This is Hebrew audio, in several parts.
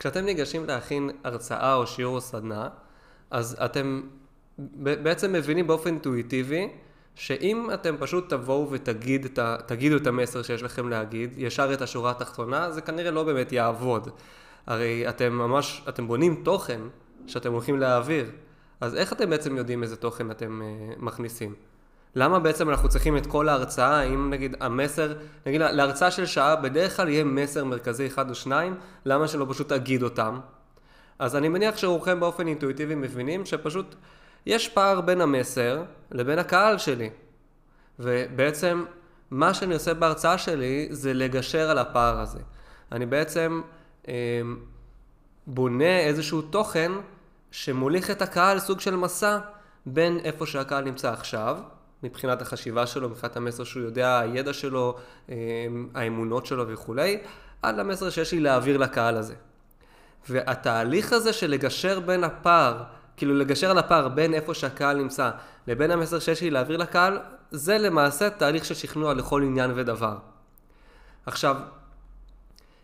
כשאתם ניגשים להכין הרצאה או שיעור או סדנה, אז אתם בעצם מבינים באופן אינטואיטיבי, שאם אתם פשוט תבואו ותגידו את המסר שיש לכם להגיד, ישר את השורה התחתונה, זה כנראה לא באמת יעבוד. הרי אתם בונים תוכן שאתם הולכים להעביר. אז איך אתם בעצם יודעים איזה תוכן אתם מכניסים? למה בעצם אנחנו צריכים את כל ההרצאה, אם נגיד המסר, נגיד להרצאה של שעה בדרך כלל יהיה מסר מרכזי אחד או שניים, למה שלא פשוט אגיד אותם? אז אני מניח שרובכם באופן אינטואיטיבי מבינים שפשוט יש פער בין המסר לבין הקהל שלי. ובעצם מה שאני עושה בהרצאה שלי זה לגשר על הפער הזה. אני בעצם בונה איזשהו תוכן שמוליך את הקהל סוג של מסע בין איפה שהקהל נמצא עכשיו, מבחינת החשיבה שלו, מבחינת המסר שהוא יודע, הידע שלו, האמונות שלו וכולי, עד למסר שיש לי להעביר לקהל הזה. והתהליך הזה של לגשר בין הפער, כאילו לגשר על הפער בין איפה שהקהל נמצא לבין המסר שיש לי להעביר לקהל, זה למעשה תהליך של שכנוע לכל עניין ודבר. עכשיו,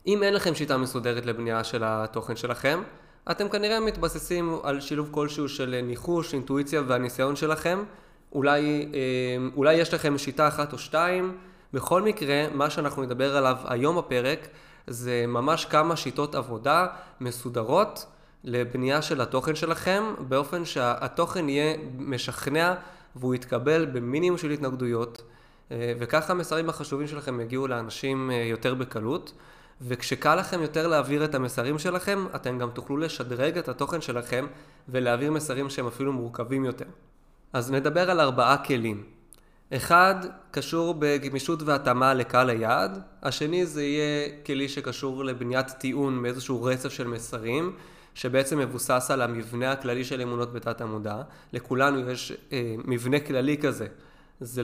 אם אין לכם שיטה מסודרת לבנייה של התוכן שלכם, אתם כנראה מתבססים על שילוב כלשהו של ניחוש, אינטואיציה והניסיון שלכם. אולי יש לכם שיטה אחת או שתיים. בכל מקרה, מה שאנחנו נדבר עליו היום בפרק, זה ממש כמה שיטות עבודה מסודרות לבנייה של התוכן שלכם, באופן שהתוכן יהיה משכנע והוא יתקבל במינימום של התנגדויות, וככה המסרים החשובים שלכם יגיעו לאנשים יותר בקלות. וכשקל לכם יותר להעביר את המסרים שלכם, אתם גם תוכלו לשדרג את התוכן שלכם ולהעביר מסרים שהם אפילו מורכבים יותר. אז נדבר על 4 כלים. אחד קשור בגמישות והתאמה לקהל היעד, השני זה יהיה כלי שקשור לבניית טיעון מאיזשהו רצף של מסרים, שבעצם מבוסס על המבנה הכללי של אמונות בתת המודע. לכולנו יש מבנה כללי כזה. זה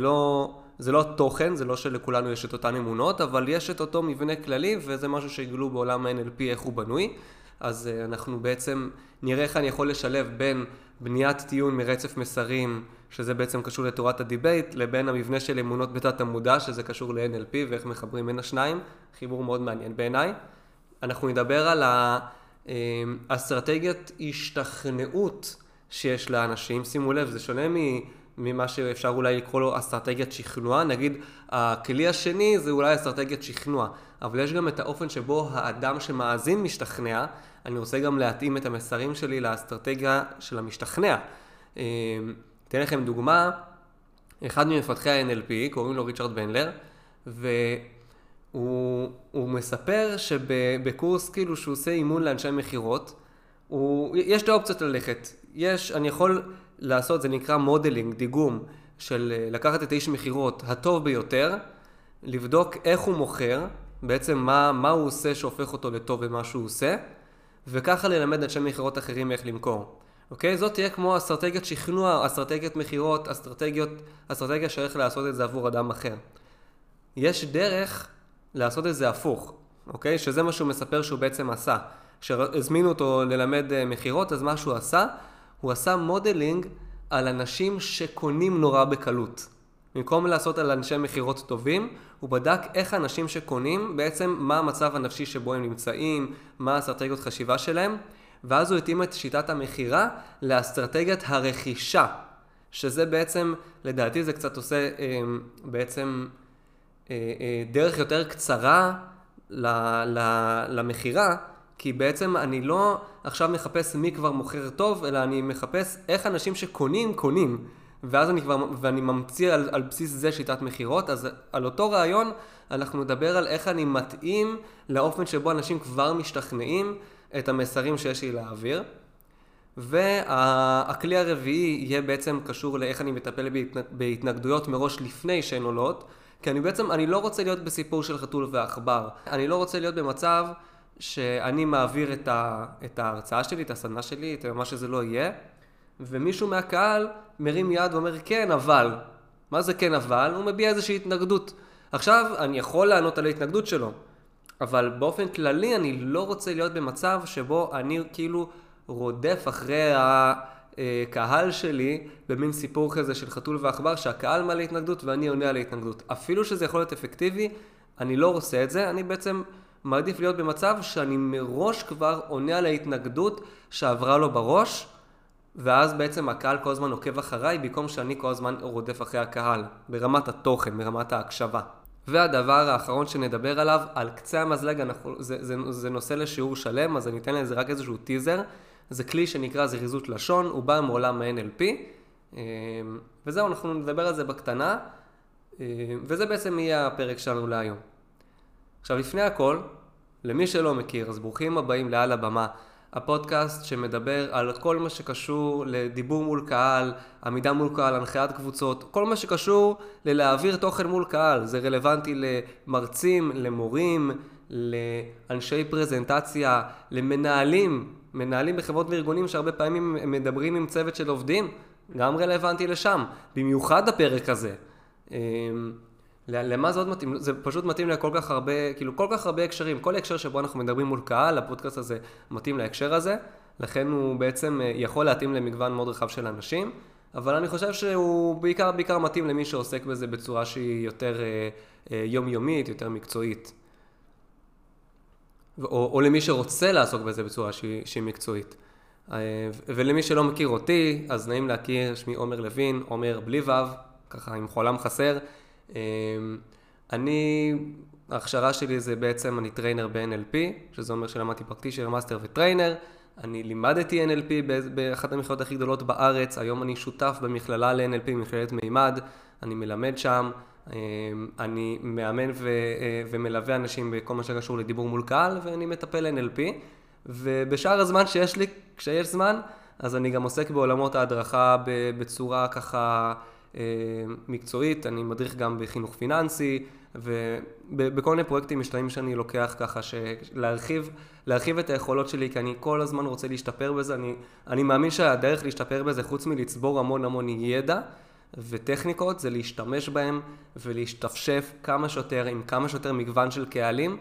לא תוכן, זה לא שלכולנו יש את אותן אמונות, אבל יש את אותו מבנה כללי, וזה משהו שיגלו בעולם ה-NLP איך הוא בנוי. אז אנחנו בעצם נראה איך אני יכול לשלב בין בניית טיעון מרצף מסרים, שזה בעצם קשור לתורת הדיבייט, לבין המבנה של אמונות בתת המודע, שזה קשור ל-NLP ואיך מחברים בין השניים. חיבור מאוד מעניין בעיניי. אנחנו נדבר על אסטרטגיית השתכנעות שיש לאנשים. שימו לב, זה שונה ממה שאפשר אולי לקרוא לו אסטרטגיית שכנוע. נגיד, הכלי השני זה אולי אסטרטגיית שכנוע, אבל יש גם את האופן שבו האדם שמאזין משתכנע. אני רוצה גם להתאים את המסרים שלי לאסטרטגיה של המשתכנע. אתן לכם דוגמה, אחד ממפתחי ה-NLP, קוראים לו ריצ'רד בנדלר, והוא מספר שבקורס כאילו שהוא עושה אימון לאנשי מחירות, יש לו אופציות ללכת. אני יכול לעשות, זה נקרא מודלינג, דיגום, של לקחת את איש מחירות הטוב ביותר, לבדוק איך הוא מוכר, בעצם מה הוא עושה שהופך אותו לטוב במה שהוא עושה, וככה ללמד אנשי מחירות אחרים איך למכור. אוקיי? זאת תהיה כמו אסטרטגיית שכנוע, אסטרטגיית מחירות, אסטרטגיה שאיך לעשות את זה עבור אדם אחר. יש דרך לעשות את זה הפוך, אוקיי? שזה מה שהוא מספר שהוא בעצם עשה. כשהזמינו אותו ללמד מחירות, אז מה שהוא עשה? הוא עשה מודלינג על אנשים שקונים נורא בקלות. במקום לעשות על אנשי מחירות טובים, הוא בדק איך אנשים שקונים, בעצם מה המצב הנפשי שבו הם נמצאים, מה האסטרטגיות חשיבה שלהם, ואז הוא התאים את שיטת המחירה לאסטרטגיית הרכישה, שזה בעצם, לדעתי זה קצת עושה בעצם דרך יותר קצרה למחירה, כי בעצם אני לא עכשיו מחפש מי כבר מוכר טוב, אלא אני מחפש איך אנשים שקונים, קונים. ואז ואני ממציא על בסיס זה שיטת מחירות. אז על אותו רעיון אנחנו נדבר על איך אני מתאים לאופן שבו אנשים כבר משתכנעים את המסרים שיש לי להעביר. והכלי הרביעי יהיה בעצם קשור לאיך אני מטפל בהתנגדויות מראש לפני שהן עולות. כי אני לא רוצה להיות בסיפור של חתול ועכבר. אני לא רוצה להיות במצב שאני מעביר את ההרצאה שלי, את הסדנה שלי, את מה שזה לא יהיה, ומישהו מהקהל מרים יד ואומר, כן, אבל. מה זה כן, אבל? הוא מביע איזושהי התנגדות. עכשיו, אני יכול לענות על ההתנגדות שלו, אבל באופן כללי אני לא רוצה להיות במצב שבו אני כאילו רודף אחרי הקהל שלי, במין סיפור כזה של חתול ועכבר, שהקהל מעלה התנגדות ואני עונה על ההתנגדות. אפילו שזה יכול להיות אפקטיבי, אני לא רוצה את זה, אני בעצם מעדיף להיות במצב שאני מראש כבר עונה על ההתנגדות שעברה לו בראש, ואז בעצם הקהל כל הזמן עוקב אחריי, במקום שאני כל הזמן רודף אחרי הקהל, ברמת התוכן, ברמת ההקשבה. והדבר האחרון שנדבר עליו, על קצה המזלג, זה נושא לשיעור שלם, אז אני אתן לזה רק איזשהו טיזר. זה כלי שנקרא זריזות לשון, הוא בא מעולם ה-NLP, וזהו, אנחנו נדבר על זה בקטנה, וזה בעצם יהיה הפרק שלנו להיום. עכשיו, לפני הכל, למי שלא מכיר, אז ברוכים הבאים לעל הבמה, הפודקאסט שמדבר על כל מה שקשור לדיבור מול קהל, עמידה מול קהל, הנחיית קבוצות, כל מה שקשור ללהעביר תוכן מול קהל. זה רלוונטי למרצים, למורים, לאנשי פרזנטציה, למנהלים, מנהלים בחברות וארגונים שהרבה פעמים מדברים עם צוות של עובדים, גם רלוונטי לשם, במיוחד הפרק הזה. למה זה עוד מתאים? זה פשוט מתאים לכל כך הרבה, כאילו כל כך הרבה הקשרים, כל הקשר שבו אנחנו מדברים מול קהל, הפודקאסט הזה מתאים להקשר הזה, לכן הוא בעצם יכול להתאים למגוון מאוד רחב של אנשים, אבל אני חושב שהוא בעיקר מתאים למי שעוסק בזה בצורה שהיא יותר יומיומית, יותר מקצועית. או למי שרוצה לעסוק בזה בצורה שהיא מקצועית. ולמי שלא מכיר אותי, אז נעים להכיר, שמי עומר לוין, עומר בלי וו, ככה עם חולם חסר. אני, ההכשרה שלי זה בעצם, אני טריינר ב-NLP, שזה אומר שלמדתי פרקטישר, מאסטר וטריינר. אני לימדתי NLP באחת המכללות הכי גדולות בארץ, היום אני שותף במכללה ל-NLP, מכללת מימד, אני מלמד שם. אני מאמן ומלווה אנשים בכל מה שקשור לדיבור מול קהל, ואני מטפל NLP, ובשאר הזמן שיש לי, כשיש זמן, אז אני גם עוסק בעולמות ההדרכה בצורה ככה מקצועית, אני מדריך גם בחינוך פיננסי, ובכל מיני פרויקטים משתנים שאני לוקח ככה, להרחיב את היכולות שלי, כי אני כל הזמן רוצה להשתפר בזה, אני מאמין שהדרך להשתפר בזה, חוץ מלצבור המון ידע, וטכניקות זה להשתמש בהם ולהשתפשף כמה שיותר עם כמה שיותר מגוון של קהלים.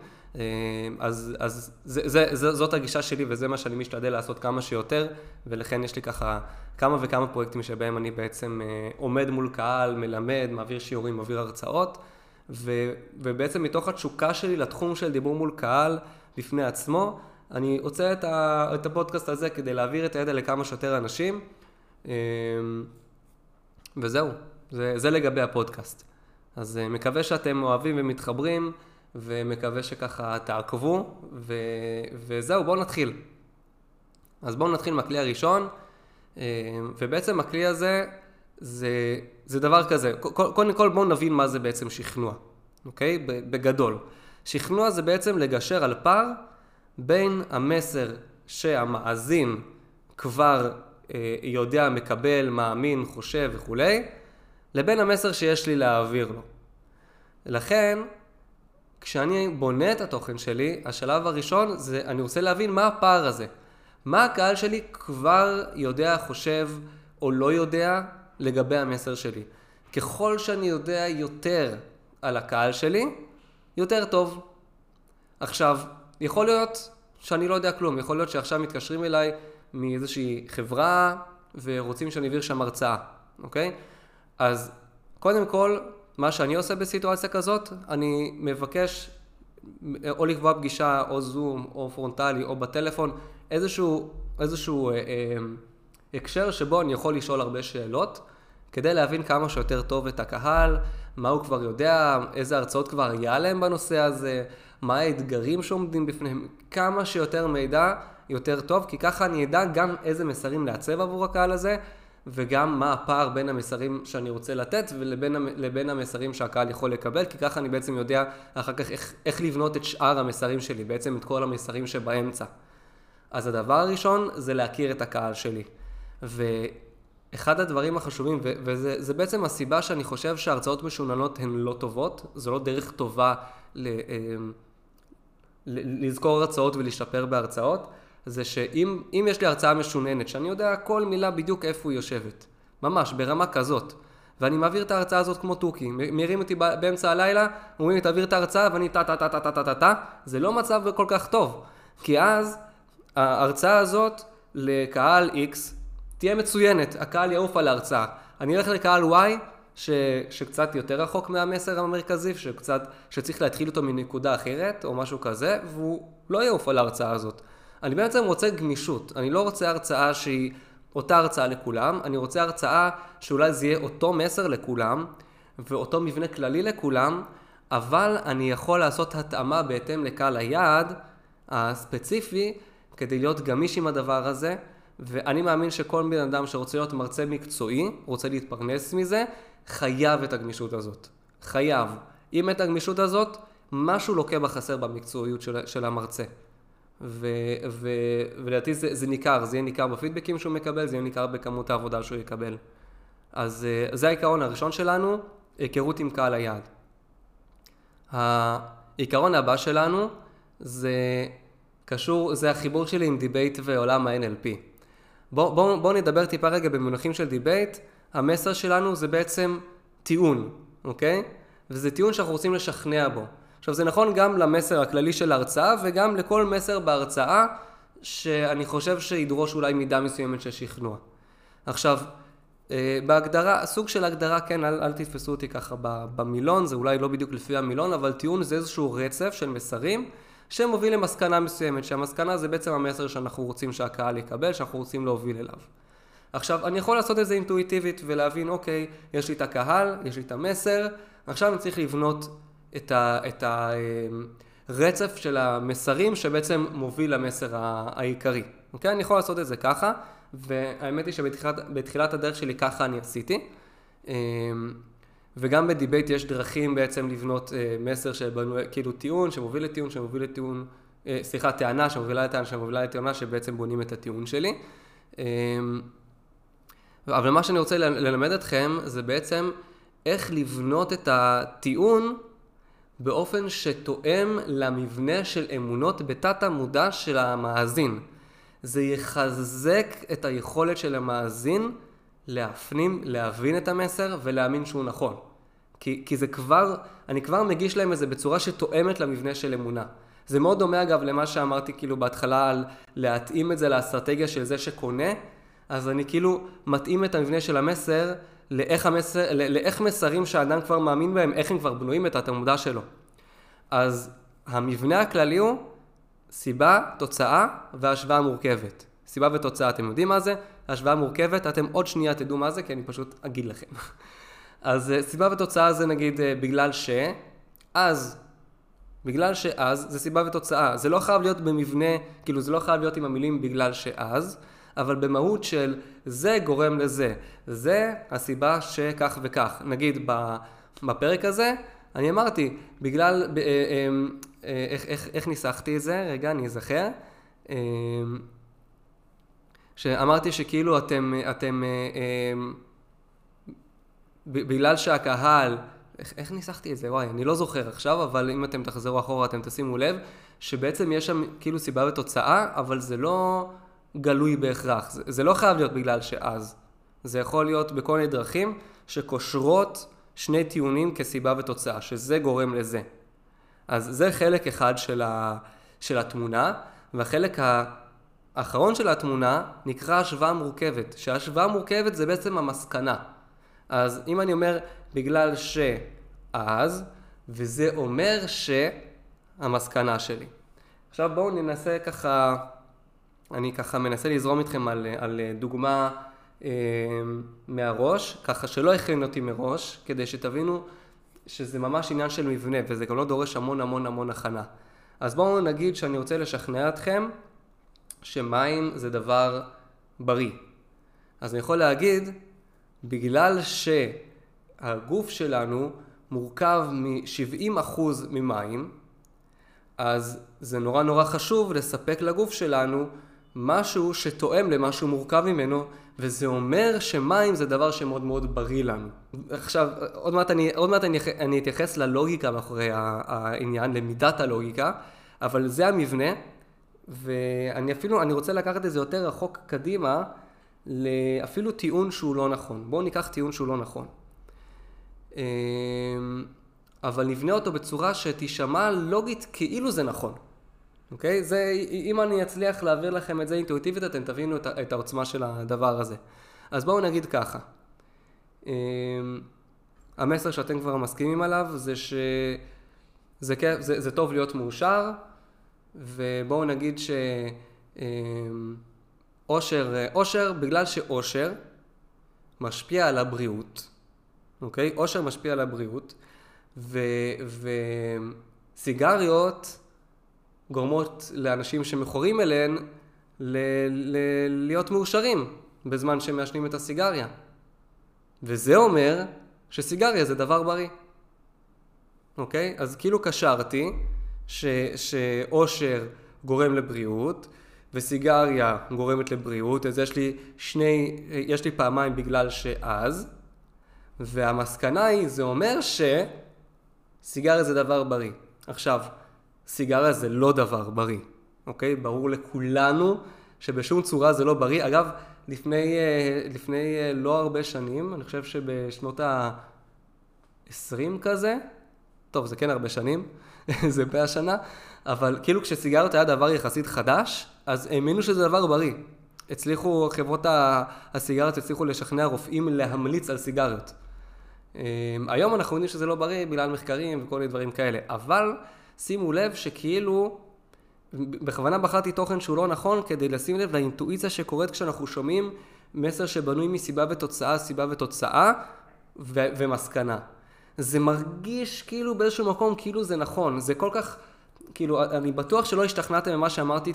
אז זאת הגישה שלי וזה מה שאני משתדל לעשות כמה שיותר, ולכן יש לי ככה כמה וכמה פרויקטים שבהם אני בעצם עומד מול קהל, מלמד, מעביר שיעורים, מעביר הרצאות, ובעצם מתוך התשוקה שלי לתחום של דיבור מול קהל בפני עצמו, אני רוצה את הפודקאסט הזה כדי להעביר את הידע לכמה שיותר אנשים. וזהו, זה לגבי הפודקאסט. אז מקווה שאתם אוהבים ומתחברים, ומקווה שככה תעקבו, וזהו, בואו נתחיל. אז בואו נתחיל מהכלי הראשון, ובעצם הכלי הזה, זה דבר כזה. קודם כל בואו נבין מה זה בעצם שכנוע, אוקיי? בגדול. שכנוע זה בעצם לגשר על פער בין המסר שהמאזין כבר יודע, מקבל, מאמין, חושב וכו', לבין המסר שיש לי להעביר לו. לכן, כשאני בונה את התוכן שלי, השלב הראשון זה, אני רוצה להבין מה הפער הזה. מה הקהל שלי כבר יודע, חושב או לא יודע לגבי המסר שלי. ככל שאני יודע יותר על הקהל שלי, יותר טוב. עכשיו, יכול להיות שאני לא יודע כלום, יכול להיות שעכשיו מתקשרים אליי, מאיזושהי חברה, ורוצים שאני אעביר שם הרצאה, אוקיי? אז קודם כל, מה שאני עושה בסיטואציה כזאת, אני מבקש או לקבוע פגישה, או זום, או פרונטלי, או בטלפון, איזשהו הקשר שבו אני יכול לשאול הרבה שאלות, כדי להבין כמה שיותר טוב את הקהל, מה הוא כבר יודע, איזה הרצאות כבר היה להם בנושא הזה, מה האתגרים שעומדים בפניהם, כמה שיותר מידע, יותר טוב, כי ככה אני אדע גם איזה מסרים לעצב עבור הקהל הזה, וגם מה הפער בין המסרים שאני רוצה לתת ולבין המסרים שהקהל יכול לקבל, כי ככה אני בעצם יודע אחר כך איך לבנות את שאר המסרים שלי, בעצם את כל המסרים שבאמצע. אז הדבר הראשון זה להכיר את הקהל שלי. ואחד הדברים החשובים, וזה בעצם הסיבה שאני חושב שההרצאות משוננות הן לא טובות, זו לא דרך טובה לזכור הרצאות ולהשתפר בהרצאות, זה שאם יש לי הרצאה משוננת, שאני יודע כל מילה בדיוק איפה היא יושבת, ממש, ברמה כזאת, ואני מעביר את ההרצאה הזאת כמו טוקי, מרים אותי באמצע הלילה, אומרים לי תעביר את ההרצאה ואני טה-טה-טה-טה-טה-טה, זה לא מצב כל כך טוב, כי אז ההרצאה הזאת לקהל X תהיה מצוינת, הקהל יעוף על ההרצאה, אני אלך לקהל Y שקצת יותר רחוק מהמסר המרכזי, שצריך להתחיל אותו מנקודה אחרת או משהו כזה, והוא לא יעוף על ההרצאה הזאת. אני בעצם רוצה גמישות, אני לא רוצה הרצאה שהיא אותה הרצאה לכולם, אני רוצה הרצאה שאולי זה יהיה אותו מסר לכולם, ואותו מבנה כללי לכולם, אבל אני יכול לעשות התאמה בהתאם לקהל היעד הספציפי, כדי להיות גמיש עם הדבר הזה, ואני מאמין שכל בן אדם שרוצה להיות מרצה מקצועי, רוצה להתפרנס מזה, חייב את הגמישות הזאת. חייב. אם את הגמישות הזאת, משהו לוקה בחסר במקצועיות של המרצה. ולדעתי זה ניכר, זה יהיה ניכר בפידבקים שהוא מקבל, זה יהיה ניכר בכמות העבודה שהוא יקבל. אז זה העיקרון הראשון שלנו, היכרות עם קהל היעד. העיקרון הבא שלנו זה קשור, זה החיבור שלי עם דיבייט ועולם ה-NLP. בואו נדבר טיפה רגע במונחים של דיבייט. המסר שלנו זה בעצם טיעון, אוקיי? וזה טיעון שאנחנו רוצים לשכנע בו. עכשיו זה נכון גם למסר הכללי של ההרצאה וגם לכל מסר בהרצאה שאני חושב שידרוש אולי מידה מסוימת של שכנוע. עכשיו, בהגדרה, סוג של הגדרה, כן, אל תתפסו אותי ככה במילון, זה אולי לא בדיוק לפי המילון, אבל טיעון זה איזשהו רצף של מסרים שמוביל למסקנה מסוימת, שהמסקנה זה בעצם המסר שאנחנו רוצים שהקהל יקבל, שאנחנו רוצים להוביל אליו. עכשיו, אני יכול לעשות את זה אינטואיטיבית ולהבין, אוקיי, יש לי את הקהל, יש לי את המסר, עכשיו אני צריך לבנות את הרצף של המסרים שבעצם מוביל למסר העיקרי. אוקיי? אני יכול לעשות את זה ככה, והאמת היא שבתחילת הדרך שלי ככה אני עשיתי. וגם בדיבייט יש דרכים בעצם לבנות מסר שבנו, כאילו טיעון, שמוביל לטיעון, שמוביל לטיעון, סליחה, טענה, שמובילה לטענה, שמובילה לטענה, שבעצם בונים את הטיעון שלי. אבל מה שאני רוצה ללמד אתכם זה בעצם איך לבנות את הטיעון באופן שתואם למבנה של אמונות בתת המודע של המאזין. זה יחזק את היכולת של המאזין להפנים, להבין את המסר ולהאמין שהוא נכון. כי זה כבר, אני כבר מגיש להם איזה בצורה שתואמת למבנה של אמונה. זה מאוד דומה אגב למה שאמרתי כאילו בהתחלה על להתאים את זה לאסטרטגיה של זה שקונה, אז אני כאילו מתאים את המבנה של המסר לאיך מסרים שהאדם כבר מאמין בהם, איך הם כבר בנויים את התמודה שלו. אז המבנה הכללי הוא סיבה, תוצאה והשוואה מורכבת. סיבה ותוצאה, אתם יודעים מה זה? השוואה מורכבת, אתם עוד שנייה תדעו מה זה, כי אני פשוט אגיד לכם. אז סיבה ותוצאה זה נגיד בגלל ש, אז, בגלל שאז זה סיבה ותוצאה. זה לא חייב להיות במבנה, כאילו זה לא חייב להיות עם המילים בגלל שאז, אבל במהות של זה גורם לזה. זה הסיבה שכך וכך. נגיד בפרק הזה, אני אמרתי, בגלל, איך ניסחתי את זה? רגע, אני אזכר. שאמרתי שכאילו אתם בגלל שהקהל, איך ניסחתי את זה? וואי, אני לא זוכר עכשיו, אבל אם אתם תחזרו אחורה, אתם תשימו לב, שבעצם יש שם כאילו סיבה ותוצאה, אבל זה לא גלוי בהכרח. זה לא חייב להיות בגלל שאז. זה יכול להיות בכל מיני דרכים שקושרות שני טיעונים כסיבה ותוצאה, שזה גורם לזה. אז זה חלק אחד של התמונה, והחלק האחרון של התמונה נקרא השוואה מורכבת, שהשוואה מורכבת זה בעצם המסקנה. אז אם אני אומר בגלל שאז, וזה אומר שהמסקנה שלי. עכשיו בואו ננסה ככה, אני ככה מנסה לזרום איתכם על דוגמה מהראש, ככה שלא הכין אותי מראש, כדי שתבינו שזה ממש עניין של מבנה, וזה גם לא דורש המון המון המון הכנה. אז בואו נגיד שאני רוצה לשכנע אתכם שמים זה דבר בריא. אז אני יכול להגיד, בגלל שהגוף שלנו מורכב מ-70% ממים, אז זה נורא נורא חשוב לספק לגוף שלנו משהו שתואם למה שהוא מורכב ממנו, וזה אומר שמים זה דבר שמאוד מאוד בריא לנו. עכשיו, עוד מעט אני אתייחס ללוגיקה מאחורי העניין, למידת הלוגיקה, אבל זה המבנה, ואני אפילו, אני רוצה לקחת את זה יותר רחוק קדימה, אפילו טיעון שהוא לא נכון. בואו ניקח טיעון שהוא לא נכון. אבל נבנה אותו בצורה שתישמע לוגית כאילו זה נכון. אוקיי? זה, אם אני אצליח להעביר לכם את זה אינטואיטיבית, אתם תבינו את העוצמה של הדבר הזה. אז בואו נגיד ככה. המסר שאתם כבר מסכימים עליו זה שזה זה טוב להיות מאושר, ובואו נגיד שאושר, בגלל שאושר משפיע על הבריאות, אוקיי? אושר משפיע על הבריאות, וסיגריות גורמות לאנשים שמכורים אליהן להיות מאושרים בזמן שמעשנים את הסיגריה. וזה אומר שסיגריה זה דבר בריא. אוקיי? אז כאילו קשרתי שאושר גורם לבריאות, וסיגריה גורמת לבריאות, אז יש לי פעמיים בגלל שאז, והמסקנה היא, זה אומר שסיגריה זה דבר בריא. עכשיו, סיגריה זה לא דבר בריא, אוקיי? ברור לכולנו שבשום צורה זה לא בריא. אגב, לפני לא הרבה שנים, אני חושב שבשנות ה-20 כזה, טוב, זה כן הרבה שנים, זה פה השנה, אבל כאילו כשסיגריות היה דבר יחסית חדש, אז האמינו שזה דבר בריא. הצליחו, חברות הסיגריות הצליחו לשכנע רופאים להמליץ על סיגריות. היום אנחנו יודעים שזה לא בריא, בגלל מחקרים וכל הדברים כאלה, אבל שימו לב שכאילו, בכוונה בחרתי תוכן שהוא לא נכון, כדי לשים לב לאינטואיציה שקורית כשאנחנו שומעים מסר שבנוי מסיבה ותוצאה, סיבה ותוצאה ומסקנה. זה מרגיש כאילו באיזשהו מקום כאילו זה נכון, זה כל כך, כאילו אני בטוח שלא השתכנעתם ממה שאמרתי,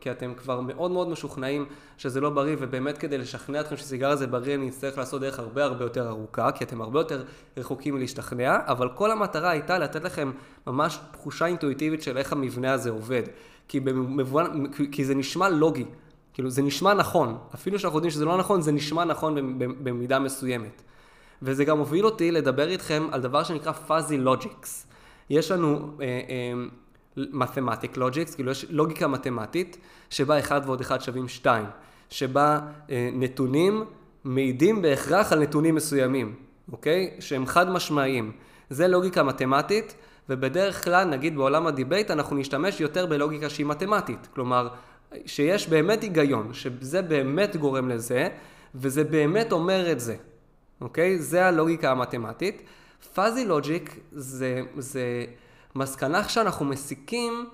כי אתם כבר מאוד מאוד משוכנעים שזה לא בריא, ובאמת כדי לשכנע אתכם שסיגריה זה בריא אני אצטרך לעשות דרך הרבה הרבה יותר ארוכה, כי אתם הרבה יותר רחוקים מלהשתכנע, אבל כל המטרה הייתה לתת לכם ממש תחושה אינטואיטיבית של איך המבנה הזה עובד, כי זה נשמע לוגי, כאילו זה נשמע נכון, אפילו שאנחנו יודעים שזה לא נכון, זה נשמע נכון במידה מסוימת. וזה גם הוביל אותי לדבר איתכם על דבר שנקרא fuzzy logics. יש לנו mathematic logics, כאילו יש לוגיקה מתמטית, שבה 1 ועוד 1 שווים 2, שבה נתונים מעידים בהכרח על נתונים מסוימים, אוקיי? שהם חד משמעיים. זה לוגיקה מתמטית, ובדרך כלל, נגיד בעולם הדיבייט, אנחנו נשתמש יותר בלוגיקה שהיא מתמטית. כלומר, שיש באמת היגיון, שזה באמת גורם לזה, וזה באמת אומר את זה. אוקיי? זה הלוגיקה המתמטית. פאזי לוג'יק זה מסקנה שאנחנו מסיקים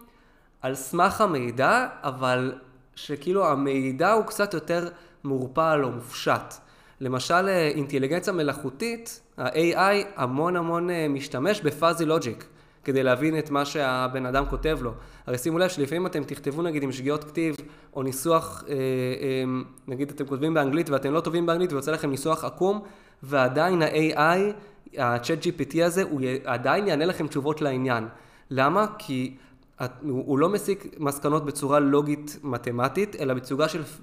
על סמך המידע, אבל שכאילו המידע הוא קצת יותר מורפל או מופשט. למשל, אינטליגנציה מלאכותית, ה-AI המון משתמש בפאזי לוג'יק, כדי להבין את מה שהבן אדם כותב לו. הרי שימו לב שלפעמים אתם תכתבו נגיד עם שגיאות כתיב או ניסוח, נגיד אתם כותבים באנגלית ואתם לא טובים באנגלית ויוצא לכם ניסוח עקום, ועדיין ה-AI, ה-Chat GPT הזה, הוא עדיין יענה לכם תשובות לעניין. למה? כי הוא לא מסיק מסקנות בצורה לוגית מתמטית, אלא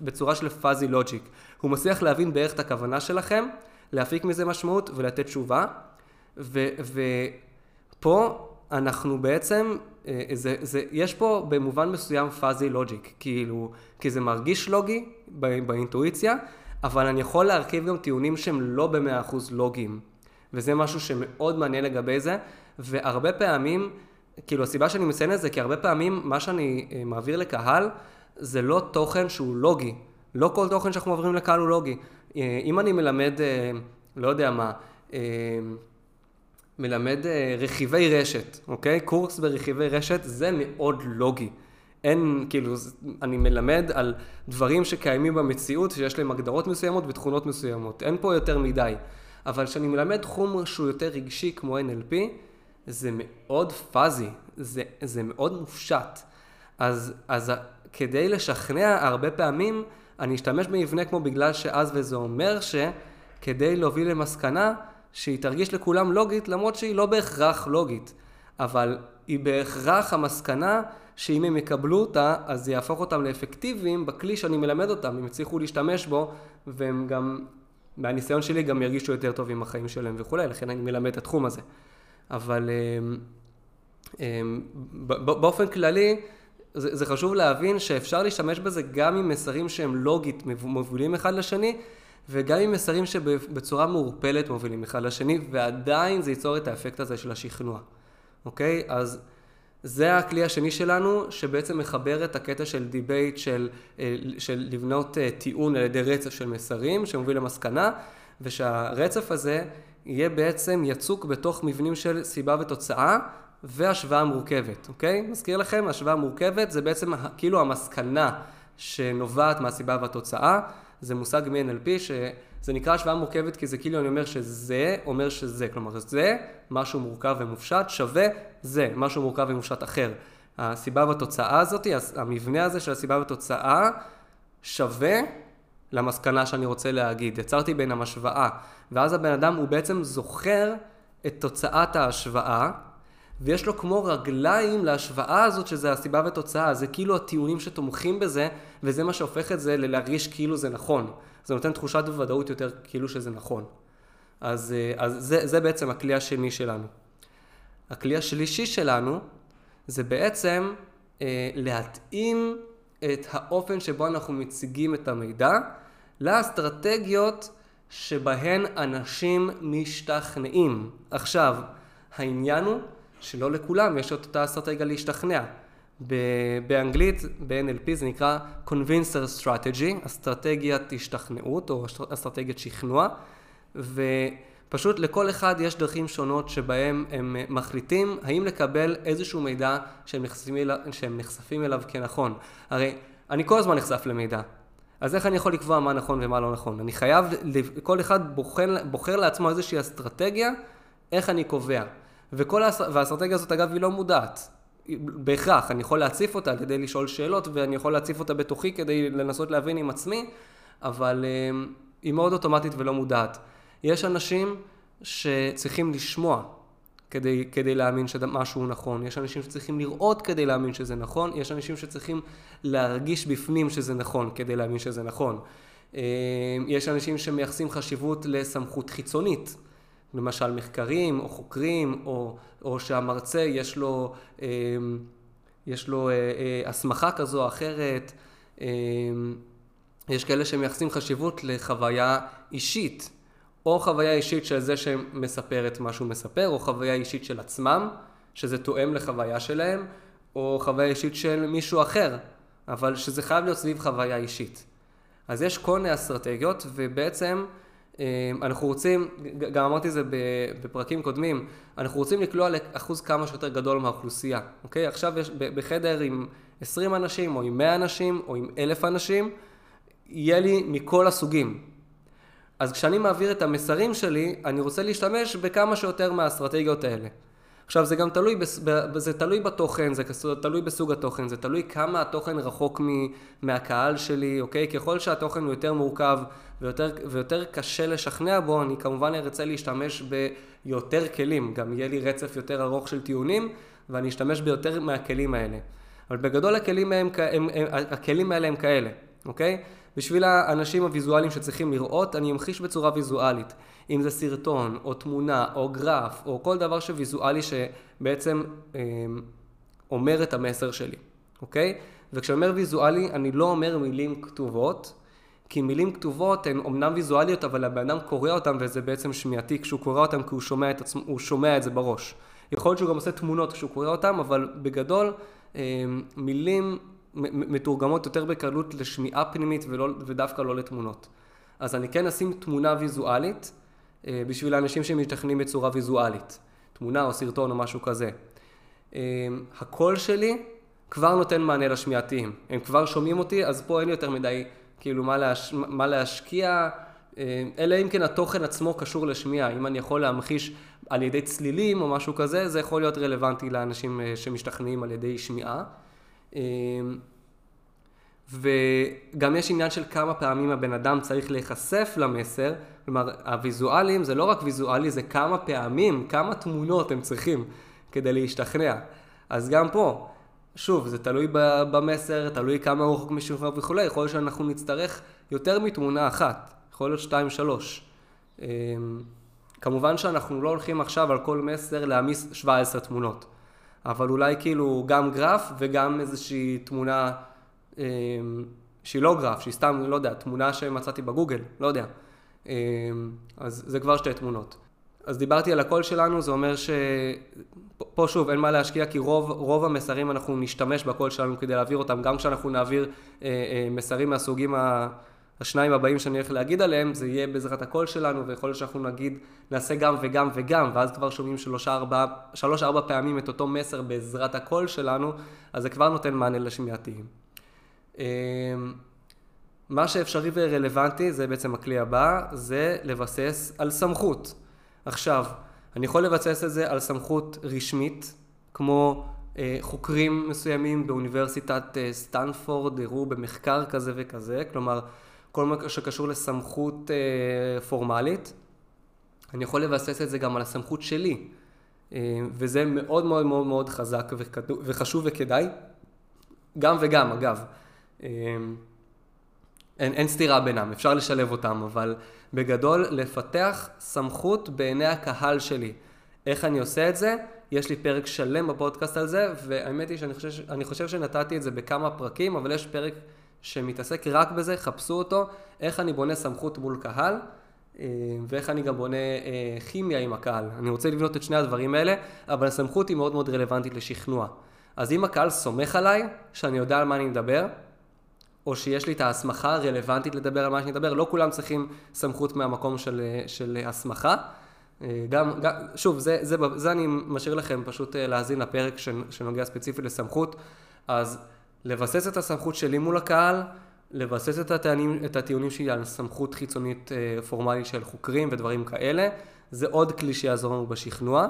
בצורה של פאזי לוג'יק. הוא מצליח להבין בערך את הכוונה שלכם, להפיק מזה משמעות ולתת תשובה, ופה אנחנו בעצם, יש פה במובן מסוים פאזי לוג'יק, כאילו, כי זה מרגיש לוגי באינטואיציה, אבל אני יכול להרכיב גם טיעונים שהם לא ב100% לוגיים, וזה משהו שמאוד מעניין לגבי זה, והרבה פעמים, כאילו הסיבה שאני מציין את זה, כי הרבה פעמים מה שאני מעביר לקהל, זה לא תוכן שהוא לוגי, לא כל תוכן שאנחנו מעבירים לקהל הוא לוגי. אם אני מלמד, לא יודע מה, מלמד רכיבי רשת, אוקיי? קורס ברכיבי רשת זה מאוד לוגי. אין, כאילו, אני מלמד על דברים שקיימים במציאות, שיש להם הגדרות מסוימות ותכונות מסוימות. אין פה יותר מדי. אבל כשאני מלמד תחום שהוא יותר רגשי כמו NLP, זה מאוד פאזי, זה מאוד מופשט. אז כדי לשכנע הרבה פעמים, אני אשתמש במבנה כמו בגלל שאז, וזה אומר שכדי להוביל למסקנה, שהיא תרגיש לכולם לוגית, למרות שהיא לא בהכרח לוגית, אבל היא בהכרח המסקנה שאם הם יקבלו אותה, אז זה יהפוך אותם לאפקטיביים בכלי שאני מלמד אותם, הם יצליחו להשתמש בו, והם גם, מהניסיון שלי, גם ירגישו יותר טוב עם החיים שלהם וכו', לכן אני מלמד את התחום הזה. אבל באופן כללי, זה חשוב להבין שאפשר להשתמש בזה גם עם מסרים שהם לוגית, מובילים אחד לשני, וגם עם מסרים שבצורה מעורפלת מובילים אחד לשני, ועדיין זה ייצור את האפקט הזה של השכנוע. אוקיי? אז זה הכלי השני שלנו, שבעצם מחבר את הקטע של דיבייט, של לבנות טיעון על ידי רצף של מסרים, שמוביל למסקנה, ושהרצף הזה יהיה בעצם יצוק בתוך מבנים של סיבה ותוצאה והשוואה מורכבת, אוקיי? מזכיר לכם, השוואה מורכבת זה בעצם כאילו המסקנה שנובעת מהסיבה והתוצאה, זה מושג מ-NLP שזה נקרא השוואה מורכבת כי זה כאילו אני אומר שזה, כלומר זה משהו מורכב ומופשט שווה זה, משהו מורכב ומופשט אחר. הסיבה והתוצאה הזאת, המבנה הזה של הסיבה והתוצאה שווה למסקנה שאני רוצה להגיד. יצרתי בין המשוואה, ואז הבן אדם הוא בעצם זוכר את תוצאת ההשוואה, ויש לו כמו רגליים להשוואה הזאת שזה הסיבה ותוצאה, זה כאילו הטיעונים שתומכים בזה, וזה מה שהופך את זה ללהרגיש כאילו זה נכון. זה נותן תחושת בוודאות יותר כאילו שזה נכון. אז זה בעצם הכלי השני שלנו. הכלי השלישי שלנו זה בעצם להתאים את האופן שבו אנחנו מציגים את המידע לאסטרטגיות שבהן אנשים משתכנעים. עכשיו, העניין הוא שלא לכולם יש את אותה אסטרטגיה להשתכנע. באנגלית, ב-NLP זה נקרא Convincer Strategy, אסטרטגיית השתכנעות או אסטרטגיית שכנוע, ופשוט לכל אחד יש דרכים שונות שבהם הם מחליטים האם לקבל איזשהו מידע שהם נחשפים אליו כנכון. הרי אני כל הזמן נחשף למידע, אז איך אני יכול לקבוע מה נכון ומה לא נכון? אני חייב, כל אחד בוחר לעצמו איזושהי אסטרטגיה, איך אני קובע. והאסטרטגיה הזאת אגב היא לא מודעת, בהכרח, אני יכול להציף אותה כדי לשאול שאלות ואני יכול להציף אותה בתוכי כדי לנסות להבין עם עצמי, אבל היא מאוד אוטומטית ולא מודעת. יש אנשים שצריכים לשמוע כדי להאמין שמשהו נכון, יש אנשים שצריכים לראות כדי להאמין שזה נכון, יש אנשים שצריכים להרגיש בפנים שזה נכון כדי להאמין שזה נכון. יש אנשים שמייחסים חשיבות לסמכות חיצונית, למשל מחקרים או חוקרים או שהמרצה יש לו הסמכה כזו או אחרת. יש כאלה שמייחסים חשיבות לחוויה אישית, או חוויה אישית של זה שמספר את מה שהוא מספר, או חוויה אישית של עצמם שזה תואם לחוויה שלהם, או חוויה אישית של מישהו אחר, אבל שזה חייב להיות סביב חוויה אישית. אז יש כל מיני אסטרטגיות, ובעצם אנחנו רוצים, גם אמרתי זה בפרקים קודמים, אנחנו רוצים לקלוע לאחוז כמה שיותר גדול מהאוכלוסייה, אוקיי? עכשיו יש בחדר עם 20 אנשים, או עם 100 אנשים, או עם 1,000 אנשים, יהיה לי מכל הסוגים. אז כשאני מעביר את המסרים שלי, אני רוצה להשתמש בכמה שיותר מהאסטרטגיות האלה. עכשיו זה גם תלוי, זה תלוי בתוכן, זה תלוי בסוג התוכן, זה תלוי כמה התוכן רחוק מהקהל שלי, אוקיי? ככל שהתוכן הוא יותר מורכב ויותר קשה לשכנע בו, אני כמובן ארצה להשתמש ביותר כלים, גם יהיה לי רצף יותר ארוך של טיעונים, ואני אשתמש ביותר מהכלים האלה. אבל בגדול הכלים האלה הם כאלה, אוקיי? בשביל האנשים הוויזואליים שצריכים לראות, אני אמחיש בצורה ויזואלית. אם זה סרטון, או תמונה, או גרף, או כל דבר שוויזואלי שבעצם אומר את המסר שלי, אוקיי? וכשאומר ויזואלי, אני לא אומר מילים כתובות, כי מילים כתובות הן אומנם ויזואליות, אבל הבן אדם קורא אותם וזה בעצם שמיעתי כשהוא קורא אותם, כי הוא שומע את עצמו, הוא שומע את זה בראש. יכול להיות שהוא גם עושה תמונות כשהוא קורא אותם, אבל בגדול, מילים מתורגמות יותר בקלות לשמיעה פנימית ודווקא לא לתמונות. אז אני כן אשים תמונה ויזואלית בשביל האנשים שמשתכנעים בצורה ויזואלית. תמונה או סרטון או משהו כזה. הקול שלי כבר נותן מענה לשמיעתיים. הם כבר שומעים אותי, אז פה אין לי יותר מדי כאילו מה להשקיע, אלא אם כן התוכן עצמו קשור לשמיעה. אם אני יכול להמחיש על ידי צלילים או משהו כזה, זה יכול להיות רלוונטי לאנשים שמשתכנעים על ידי שמיעה. וגם יש עניין של כמה פעמים הבן אדם צריך להיחשף למסר, כלומר הוויזואלים זה לא רק ויזואלי, זה כמה פעמים, כמה תמונות הם צריכים כדי להשתכנע. אז גם פה, שוב, זה תלוי במסר, תלוי כמה רחוק משוחרר וכולי, יכול להיות שאנחנו נצטרך יותר מתמונה אחת, יכול להיות 2-3. כמובן שאנחנו לא הולכים עכשיו על כל מסר להמיס 17 תמונות. אבל אולי כאילו גם גרף וגם איזושהי תמונה שהיא לא גרף, שהיא סתם, לא יודע, תמונה שמצאתי בגוגל, לא יודע. אז זה כבר 2 תמונות. אז דיברתי על הקול שלנו, זה אומר שפה שוב אין מה להשקיע, כי רוב המסרים אנחנו נשתמש בקול שלנו כדי להעביר אותם, גם כשאנחנו נעביר מסרים מהסוגים השניים הבאים שאני הולך להגיד עליהם, זה יהיה בעזרת הקול שלנו, ויכול להיות שאנחנו נגיד, נעשה גם וגם וגם, ואז כבר שומעים 3-4 פעמים את אותו מסר בעזרת הקול שלנו, אז זה כבר נותן מענה לשמיעתיים. מה שאפשרי ורלוונטי, זה בעצם הכלי הבא, זה לבסס על סמכות. עכשיו, אני יכול לבסס את זה על סמכות רשמית, כמו חוקרים מסוימים באוניברסיטת סטנפורד הראו במחקר כזה וכזה, כלומר, כל מה שקשור לסמכות פורמלית, אני יכול לבסס את זה גם על הסמכות שלי, וזה מאוד מאוד מאוד מאוד חזק וחשוב וכדאי, גם וגם אגב. אין סתירה בינם, אפשר לשלב אותם, אבל בגדול לפתח סמכות בעיני הקהל שלי. איך אני עושה את זה? יש לי פרק שלם בפודקאסט על זה, והאמת היא שאני חושב שנתתי את זה בכמה פרקים, אבל יש פרק שמתעסק רק בזה, חפשו אותו, איך אני בונה סמכות מול קהל, ואיך אני גם בונה כימיה עם הקהל. אני רוצה לבנות את שני הדברים האלה, אבל הסמכות היא מאוד מאוד רלוונטית לשכנוע. אז אם הקהל סומך עליי, שאני יודע על מה אני מדבר, או שיש לי את ההסמכה הרלוונטית לדבר על מה שאני מדבר, לא כולם צריכים סמכות מהמקום של הסמכה, גם, שוב, זה אני משאיר לכם פשוט להזין לפרק שנוגע ספציפית לסמכות, אז לבסס את הסמכות שלי מול הקהל, לבסס את הטיעונים שלי על סמכות חיצונית פורמלית של חוקרים ודברים כאלה, זה עוד כלי שיעזור לנו בשכנוע,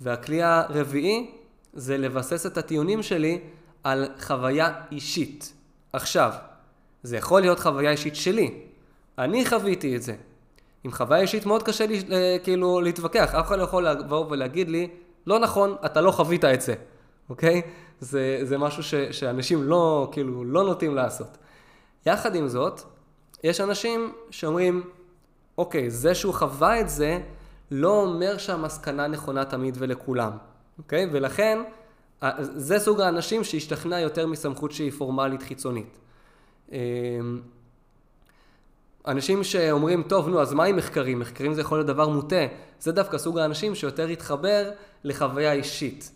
והכלי הרביעי זה לבסס את הטיעונים שלי על חוויה אישית. עכשיו, זה יכול להיות חוויה אישית שלי, אני חוויתי את זה. עם חוויה אישית מאוד קשה לי כאילו להתווכח, אף אחד לא יכול לבוא ולהגיד לי, לא נכון, אתה לא חווית את זה, אוקיי? זה משהו שאנשים לא, כאילו, לא נוטים לעשות. יחד עם זאת, יש אנשים שאומרים, אוקיי, זה שהוא חווה את זה, לא אומר שהמסקנה נכונה תמיד ולכולם, אוקיי? ולכן, זה סוג האנשים שהשתכנע יותר מסמכות שהיא פורמלית חיצונית. אנשים שאומרים, טוב, נו, אז מה עם מחקרים? מחקרים זה יכול להיות דבר מוטה. זה דווקא סוג האנשים שיותר יתחבר לחוויה אישית.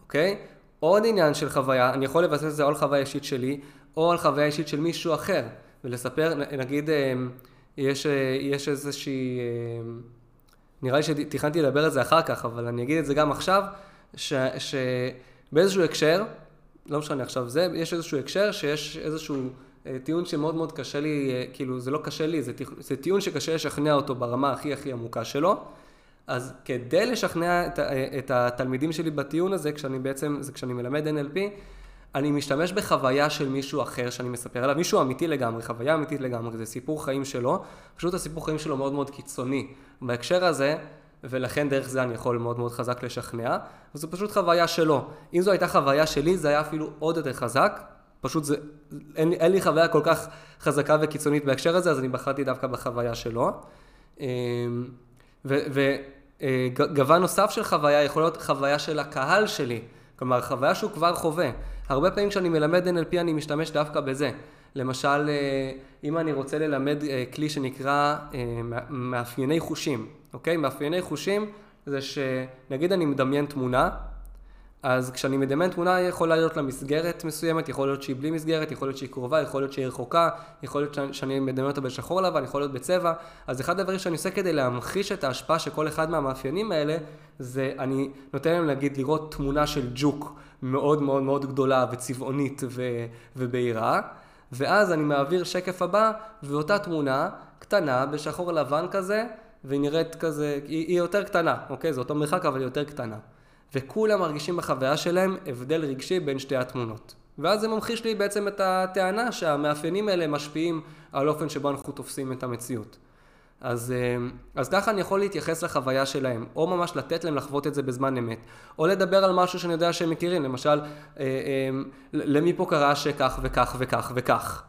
אוקיי? עוד עניין של חוויה, אני יכול לבסס את זה או על חוויה אישית שלי, או על חוויה אישית של מישהו אחר. ולספר, נגיד, יש איזושהי... נראה לי שתכנתי לדבר את זה אחר כך, אבל אני אגיד את זה גם עכשיו, שבאיזשהו הקשר, לא משנה עכשיו זה, יש איזשהו הקשר שיש איזשהו... טיעון שמאוד מאוד קשה לי, כאילו זה לא קשה לי, זה טיעון שקשה לשכנע אותו ברמה הכי הכי עמוקה שלו, אז כדי לשכנע את התלמידים שלי בטיעון הזה, כשאני מלמד NLP, אני משתמש בחוויה של מישהו אחר שאני מספר עליו, מישהו אמיתי לגמרי, חוויה אמיתית לגמרי, זה סיפור חיים שלו, פשוט הסיפור חיים שלו מאוד מאוד קיצוני בהקשר הזה, ולכן דרך זה אני יכול מאוד מאוד חזק לשכנע, וזו פשוט חוויה שלו, אם זו הייתה חוויה שלי זה היה אפילו עוד יותר חזק, פשוט זה, אין לי חוויה כל כך חזקה וקיצונית בהקשר הזה, אז אני בחרתי דווקא בחוויה שלו. וגוון נוסף של חוויה יכול להיות חוויה של הקהל שלי, כלומר חוויה שהוא כבר חווה. הרבה פעמים כשאני מלמד NLP אני משתמש דווקא בזה. למשל, אם אני רוצה ללמד כלי שנקרא מאפייני חושים, אוקיי? מאפייני חושים זה שנגיד אני מדמיין תמונה, אז כשאני מדמיין תמונה יכולה להיות לה מסגרת מסוימת, יכול להיות שהיא בלי מסגרת, יכול להיות שהיא קרובה, יכול להיות שהיא רחוקה, יכול להיות שאני מדמיין אותה בשחור לבן, יכול להיות בצבע. אז אחד הדברים שאני עושה כדי להמחיש את ההשפעה שכל אחד מהמאפיינים האלה, זה אני נותן להם להגיד לראות תמונה של ג'וק מאוד מאוד מאוד גדולה וצבעונית ובהירה, ואז אני מעביר שקף הבא ואותה תמונה קטנה בשחור לבן כזה, והיא נראית כזה, היא יותר קטנה, אוקיי? זה אותו מרחק אבל היא יותר קטנה. וכולם מרגישים בחוויה שלהם הבדל רגשי בין שתי התמונות. ואז זה ממחיש לי בעצם את הטענה שהמאפיינים האלה משפיעים על אופן שבו אנחנו תופסים את המציאות. אז ככה אני יכול להתייחס לחוויה שלהם, או ממש לתת להם לחוות את זה בזמן אמת, או לדבר על משהו שאני יודע שהם מכירים, למשל, למי פה קרה שכך וכך וכך וכך,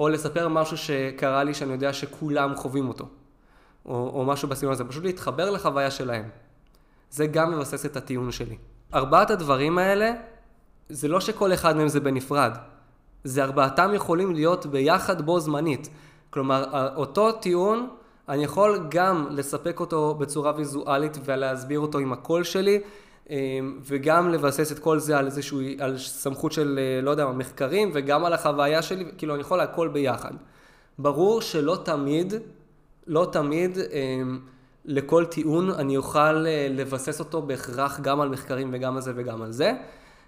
או לספר משהו שקרה לי שאני יודע שכולם חווים אותו, או משהו בסגנון הזה, פשוט להתחבר לחוויה שלהם. זה גם מבסס את הטיעון שלי. ארבעת הדברים האלה, זה לא שכל אחד מהם זה בנפרד. זה ארבעתם יכולים להיות ביחד בו זמנית. כלומר, אותו טיעון, אני יכול גם לספק אותו בצורה ויזואלית ולהסביר אותו עם הקול שלי, וגם לבסס את כל זה על איזשהו, על סמכות של, לא יודע, מחקרים, וגם על החוויה שלי, כאילו אני יכול הכל ביחד. ברור שלא תמיד, לכל טיעון אני אוכל לבסס אותו בהכרח גם על מחקרים וגם על זה וגם על זה.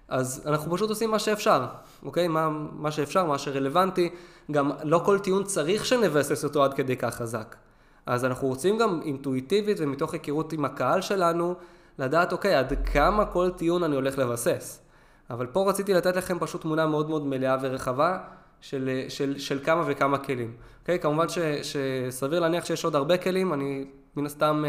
אז אנחנו פשוט עושים מה שאפשר, אוקיי? מה שאפשר, מה שרלוונטי. גם לא כל טיעון צריך שנבסס אותו עד כדי כך חזק. אז אנחנו רוצים גם אינטואיטיבית ומתוך היכרות עם הקהל שלנו, לדעת, אוקיי, עד כמה כל טיעון אני הולך לבסס. אבל פה רציתי לתת לכם פשוט תמונה מאוד מאוד מלאה ורחבה של, כמה וכמה כלים. אוקיי? כמובן שסביר להניח שיש עוד הרבה כלים, אני מן הסתם,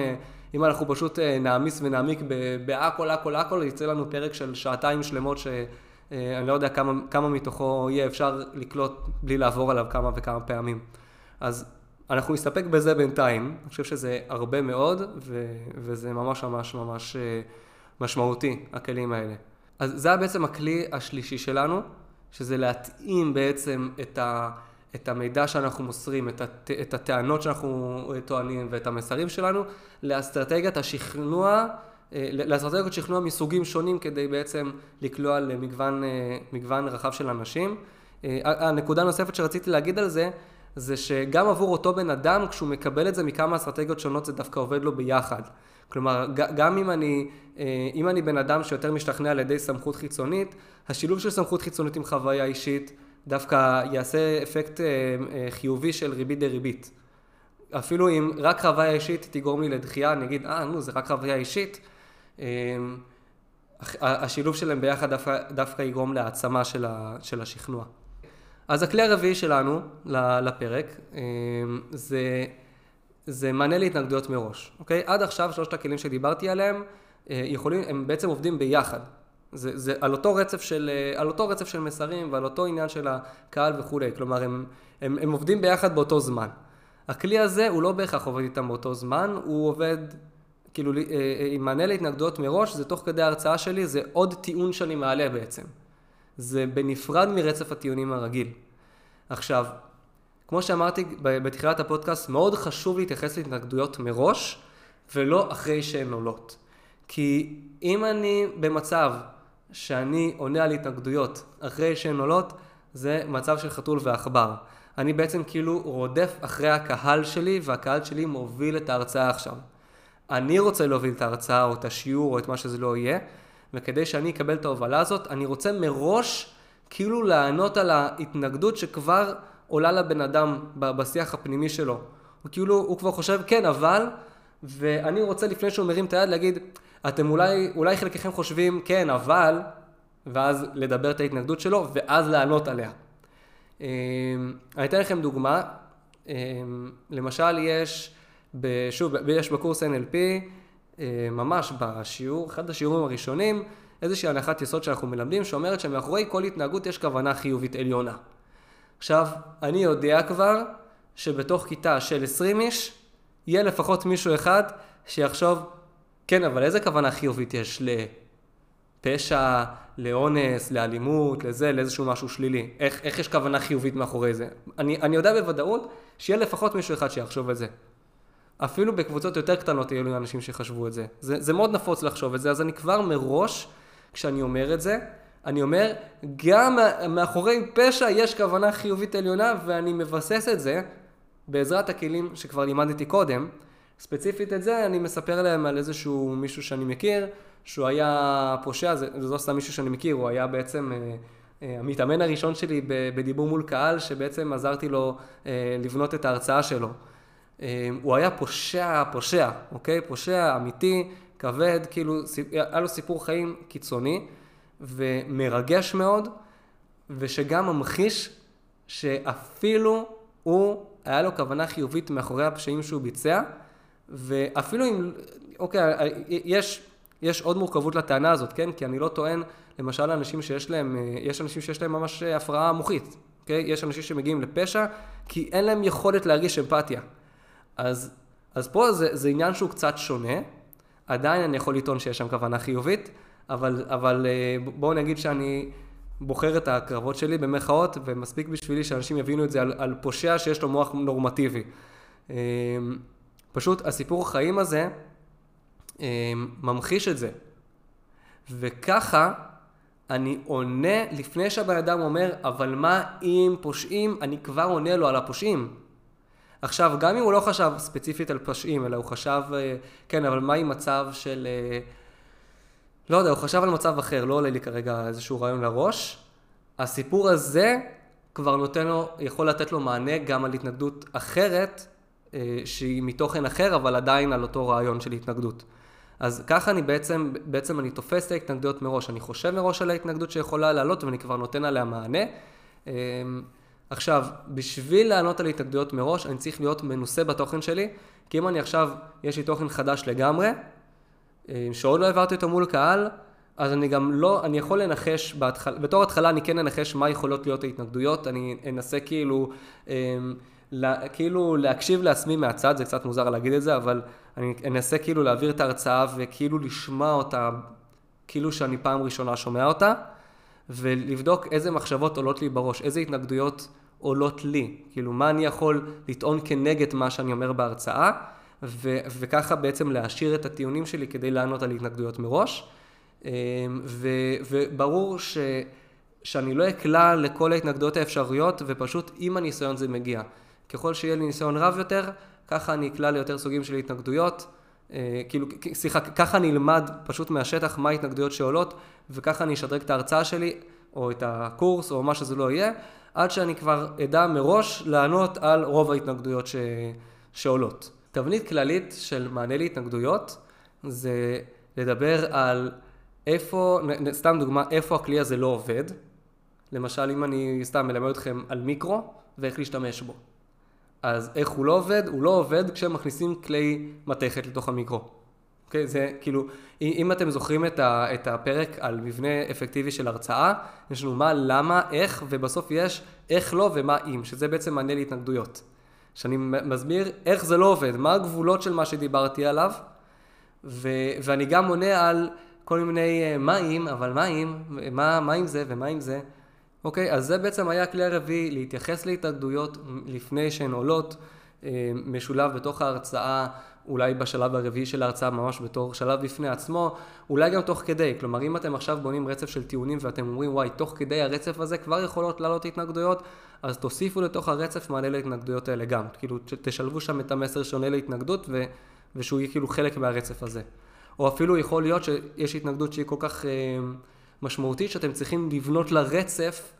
אם אנחנו פשוט נעמיס ונעמיק בהכל, יצא לנו פרק של שעתיים שלמות שאני לא יודע כמה מתוכו יהיה אפשר לקלוט בלי לעבור עליו כמה וכמה פעמים. אז אנחנו נסתפק בזה בינתיים, אני חושב שזה הרבה מאוד וזה ממש ממש ממש משמעותי, הכלים האלה. אז זה היה בעצם הכלי השלישי שלנו, שזה להתאים בעצם את המידע שאנחנו מוסרים, את הטענות שאנחנו טוענים ואת המסרים שלנו, לאסטרטגיית השכנוע, לאסטרטגיות שכנוע מסוגים שונים כדי בעצם לקלוע למגוון רחב של אנשים. הנקודה נוספת שרציתי להגיד על זה, זה שגם עבור אותו בן אדם, כשהוא מקבל את זה מכמה אסטרטגיות שונות, זה דווקא עובד לו ביחד. כלומר, גם אם אני בן אדם שיותר משתכנע על ידי סמכות חיצונית, השילוב של סמכות חיצונית עם חוויה אישית, דווקא יעשה אפקט חיובי של ריבית דריבית. אפילו אם רק חוויה אישית תגרום לי לדחייה, אני אגיד, זה רק חוויה אישית. השילוב שלהם ביחד דווקא יגרום להעצמה של השכנוע. אז הכלי הרביעי שלנו לפרק, זה מענה להתנגדויות מראש. אוקיי? עד עכשיו שלושת הכלים שדיברתי עליהם, הם בעצם עובדים ביחד. זה על אותו רצף של מסרים ועל אותו עניין של הקהל וכולי. כלומר, הם עובדים ביחד באותו זמן. הכלי הזה הוא לא בהכרח עובד איתם באותו זמן, הוא עובד כאילו עם מענה להתנגדויות מראש, זה תוך כדי ההרצאה שלי, זה עוד טיעון שאני מעלה בעצם. זה בנפרד מרצף הטיעונים הרגיל. עכשיו, כמו שאמרתי בתחילת הפודקאסט, מאוד חשוב להתייחס להתנגדויות מראש ולא אחרי שהן עולות. כי אם אני במצב שאני עונה על התנגדויות אחרי שהן עולות, זה מצב של חתול ועכבר. אני בעצם כאילו רודף אחרי הקהל שלי, והקהל שלי מוביל את ההרצאה עכשיו. אני רוצה להוביל את ההרצאה או את השיעור או את מה שזה לא יהיה, וכדי שאני אקבל את ההובלה הזאת, אני רוצה מראש כאילו לענות על ההתנגדות שכבר עולה לבן אדם בשיח הפנימי שלו. וכאילו הוא כבר חושב, כן, אבל, ואני רוצה לפני שהוא מרים את היד להגיד, אתם אולי חלקכם חושבים, כן, אבל, ואז לדבר את ההתנגדות שלו, ואז לענות עליה. אני אתן לכם דוגמה. למשל, יש בקורס NLP, ממש בשיעור, אחד השיעורים הראשונים, איזושהי הנחת יסוד שאנחנו מלמדים, שאומרת שמאחורי כל התנהגות יש כוונה חיובית עליונה. עכשיו, אני יודע כבר שבתוך כיתה של 20 איש, יהיה לפחות מישהו אחד שיחשוב, כן, אבל איזה כוונה חיובית יש לפשע, לאונס, לאלימות, לזה, לאיזשהו משהו שלילי? איך יש כוונה חיובית מאחורי זה? אני יודע בוודאות שיהיה לפחות מישהו אחד שיחשוב את זה. אפילו בקבוצות יותר קטנות יהיו לי אנשים שחשבו את זה. זה מאוד נפוץ לחשוב את זה, אז אני כבר מראש, כשאני אומר את זה, אני אומר, גם מאחורי פשע יש כוונה חיובית עליונה, ואני מבסס את זה בעזרת הכלים שכבר לימדתי קודם. ספציפית את זה, אני מספר להם על איזשהו מישהו שאני מכיר, שהוא היה פושע, זו סתם מישהו שאני מכיר, הוא היה בעצם המתאמן הראשון שלי בדיבור מול קהל, שבעצם עזרתי לו לבנות את ההרצאה שלו. הוא היה פושע, אוקיי? פושע אמיתי, כבד, כאילו, היה לו סיפור חיים קיצוני ומרגש מאוד, ושגם ממחיש שאפילו הוא, היה לו כוונה חיובית מאחורי הפשעים שהוא ביצע, ואפילו אם, אוקיי, יש עוד מורכבות לטענה הזאת, כן? כי אני לא טוען, למשל, אנשים שיש להם, יש אנשים שיש להם ממש הפרעה מוחית, אוקיי? יש אנשים שמגיעים לפשע, כי אין להם יכולת להרגיש אמפתיה. אז פה זה עניין שהוא קצת שונה, עדיין אני יכול לטעון שיש שם כוונה חיובית, אבל בואו נגיד שאני בוחר את הקרבות שלי במחאות, ומספיק בשבילי שאנשים יבינו את זה על פושע שיש לו מוח נורמטיבי. פשוט הסיפור חיים הזה ממחיש את זה. וככה אני עונה לפני שהבן אדם אומר, אבל מה אם פושעים? אני כבר עונה לו על הפושעים. עכשיו, גם אם הוא לא חשב ספציפית על פשעים, אלא הוא חשב, כן, אבל מה עם מצב של, לא יודע, הוא חשב על מצב אחר, לא עולה לי כרגע איזשהו רעיון לראש, הסיפור הזה כבר נותן לו, יכול לתת לו מענה גם על התנגדות אחרת, שהיא מתוכן אחר, אבל עדיין על אותו רעיון של התנגדות. אז ככה אני בעצם אני תופס את ההתנגדויות מראש, אני חושב מראש על ההתנגדות שיכולה לעלות, ואני כבר נותן עליה מענה. עכשיו, בשביל לענות על ההתנגדויות מראש, אני צריך להיות מנוסה בתוכן שלי, כי אם אני עכשיו, יש לי תוכן חדש לגמרי, שעוד לא העברתי אותו מול קהל, אז אני גם לא, אני יכול לנחש, בתור התחלה אני כן אנחש מה יכולות להיות ההתנגדויות, אני אנסה כאילו להקשיב לעצמי מהצד, זה קצת מוזר להגיד את זה, אבל אני אנסה כאילו להעביר את ההרצאה וכאילו לשמוע אותה, כאילו שאני פעם ראשונה שומע אותה, ולבדוק איזה מחשבות עולות לי בראש, איזה התנגדויות עולות לי, כאילו מה אני יכול לטעון כנגד מה שאני אומר בהרצאה, וככה בעצם להשאיר את הטיעונים שלי כדי לענות על התנגדויות מראש, וברור שאני לא אקלה לכל ההתנגדויות האפשריות, ופשוט עם הניסיון זה מגיע. ככל שיהיה לי ניסיון רב יותר, ככה אני אקלה ליותר סוגים של התנגדויות, כאילו, סליחה, ככה אני אלמד פשוט מהשטח מה ההתנגדויות שעולות, וככה אני אשדרג את ההרצאה שלי, או את הקורס, או מה שזה לא יהיה, עד שאני כבר אדע מראש לענות על רוב ההתנגדויות שעולות. תבנית כללית של מענה להתנגדויות, זה לדבר על איפה, סתם דוגמה, איפה הכלי הזה לא עובד. למשל, אם אני סתם מלמד אתכם על מיקרו, ואיך להשתמש בו. אז איך הוא לא עובד? הוא לא עובד כשמכניסים כלי מתכת לתוך המיקרו. אוקיי? זה כאילו, אם אתם זוכרים את הפרק על מבנה אפקטיבי של הרצאה, יש לנו מה, למה, איך, ובסוף יש איך לא ומה אם, שזה בעצם מענה להתנגדויות. שאני מסביר איך זה לא עובד, מה הגבולות של מה שדיברתי עליו, ואני גם עונה על כל מיני מים, אבל מים, מה עם זה ומה עם זה. אוקיי, אז זה בעצם היה הכלי הרביעי, להתייחס להתנגדויות לפני שהן עולות, משולב בתוך ההרצאה, אולי בשלב הרביעי של ההרצאה, ממש בתור שלב בפני עצמו, אולי גם תוך כדי. כלומר, אם אתם עכשיו בונים רצף של טיעונים ואתם אומרים, וואי, תוך כדי הרצף הזה כבר יכולות לעלות התנגדויות, אז תוסיפו לתוך הרצף מענה להתנגדויות האלה גם. כאילו, תשלבו שם את המסר שונה להתנגדות ושהוא יהיה כאילו חלק מהרצף הזה. או אפילו יכול להיות שיש התנגדות שהיא כל כך משמעותית, שאתם צריכים לבנות לרצף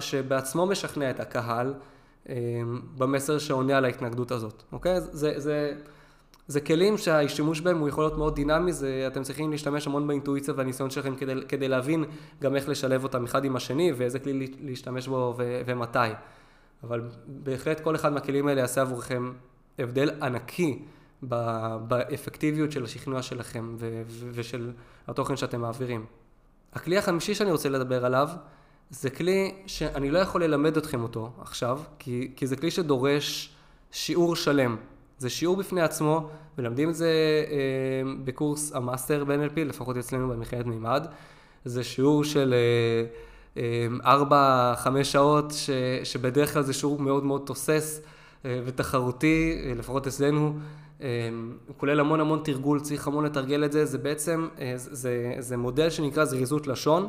שבעצמו משכנע את הקהל במסר שעונה על ההתנגדות הזאת. אוקיי? זה כלים שהשימוש בהם הוא יכול להיות מאוד דינמי, אתם צריכים להשתמש המון באינטואיציה והניסיון שלכם כדי להבין גם איך לשלב אותם אחד עם השני, ואיזה כלי להשתמש בו ומתי. אבל בהחלט כל אחד מהכלים האלה יעשה עבורכם הבדל ענקי, באפקטיביות של השכנוע שלכם ושל התוכן שאתם מעבירים. הכלי החמישי שאני רוצה לדבר עליו, זה כלי שאני לא יכול ללמד אתכם אותו עכשיו, כי זה כלי שדורש שיעור שלם. זה שיעור בפני עצמו, ולמדים את זה בקורס המאסטר ב-NLP, לפחות אצלנו במכללת מימד. זה שיעור של 4-5 שעות, שבדרך כלל זה שיעור מאוד מאוד תוסס ותחרותי, לפחות אצלנו, כולל המון תרגול, צריך המון לתרגל את זה, זה בעצם, זה מודל שנקרא זריזות לשון,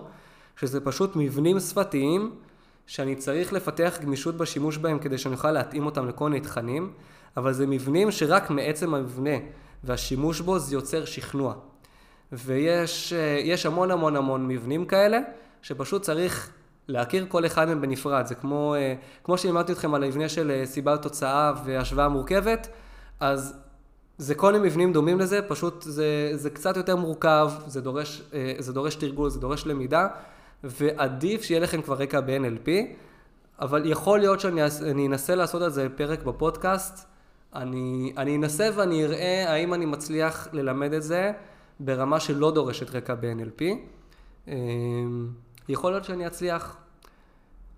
שזה פשוט מבנים שפתיים, שאני צריך לפתח גמישות בשימוש בהם, כדי שאני אוכל להתאים אותם לכל מיני תכנים, אבל זה מבנים שרק מעצם המבנה, והשימוש בו זה יוצר שכנוע. ויש המון מבנים כאלה, שפשוט צריך להכיר כל אחד מהם בנפרד, זה כמו שלימדתי אתכם על המבנה של סיבה ותוצאה והשוואה מורכבת, אז זה כל מיני מבנים דומים לזה, פשוט זה קצת יותר מורכב, זה דורש תרגול, זה דורש למידה, ועדיף שיהיה לכם כבר רקע ב-NLP, אבל יכול להיות שאני אנסה לעשות על זה פרק בפודקאסט, אני אנסה ואני אראה האם אני מצליח ללמד את זה ברמה שלא דורשת רקע ב-NLP, יכול להיות שאני אצליח.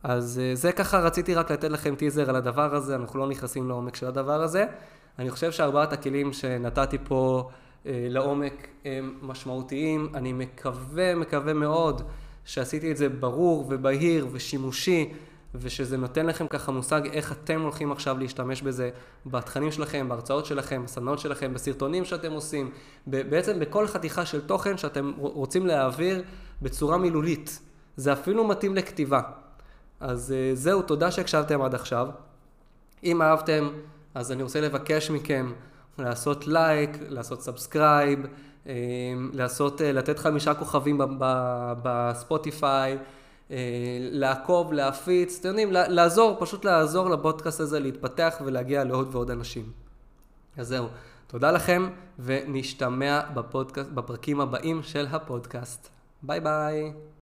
אז זה ככה, רציתי רק לתת לכם טיזר על הדבר הזה, אנחנו לא נכנסים לעומק של הדבר הזה, אני חושב שארבעת הכלים שנתתי פה לעומק הם משמעותיים, אני מקווה מאוד שעשיתי את זה ברור ובהיר ושימושי, ושזה נותן לכם ככה מושג איך אתם הולכים עכשיו להשתמש בזה בתכנים שלכם, בהרצאות שלכם, בסדנאות שלכם, בסרטונים שאתם עושים, בעצם בכל חתיכה של תוכן שאתם רוצים להעביר בצורה מילולית, זה אפילו מתאים לכתיבה. אז זהו, תודה שהקשבתם עד עכשיו. אם אהבתם, אז אני רוצה לבקש מכם לעשות לייק, לעשות סאבסקרייב, לתת 5 כוכבים בספוטיפיי, לעקוב, להפיץ, אתם יודעים, לעזור, פשוט לעזור לבודקאסט הזה להתפתח ולהגיע לעוד ועוד אנשים. אז זהו, תודה לכם ונשתמע בפרקים הבאים של הפודקאסט. ביי ביי.